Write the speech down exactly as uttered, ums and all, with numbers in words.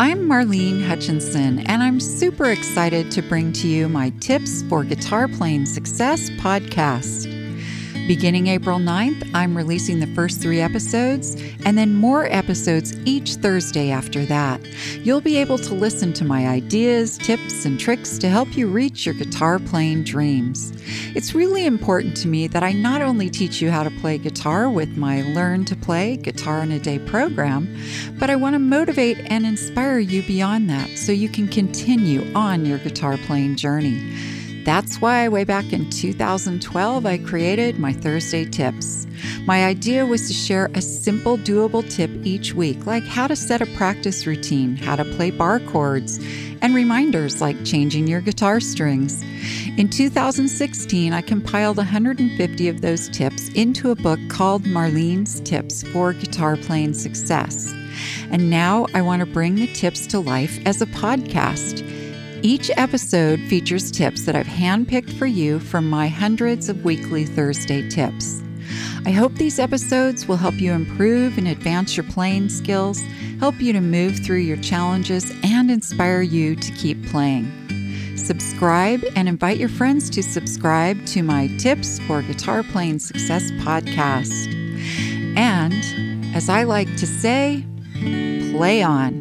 I'm Marlene Hutchinson, and I'm super excited to bring to you my Tips for Guitar Playing Success podcast. Beginning April ninth, I'm releasing the first three episodes, and then more episodes each Thursday after that. You'll be able to listen to my ideas, tips, and tricks to help you reach your guitar playing dreams. It's really important to me that I not only teach you how to play guitar with my Learn to Play Guitar in a Day program, but I want to motivate and inspire you beyond that so you can continue on your guitar playing journey. That's why way back in two thousand twelve, I created my Thursday Tips. My idea was to share a simple, doable tip each week, like how to set a practice routine, how to play bar chords, and reminders like changing your guitar strings. In two thousand sixteen, I compiled one hundred fifty of those tips into a book called Marlene's Tips for Guitar Playing Success. And now I want to bring the tips to life as a podcast. Each episode features tips that I've handpicked for you from my hundreds of weekly Thursday tips. I hope these episodes will help you improve and advance your playing skills, help you to move through your challenges, and inspire you to keep playing. Subscribe and invite your friends to subscribe to my Tips for Guitar Playing Success podcast. And, as I like to say, play on.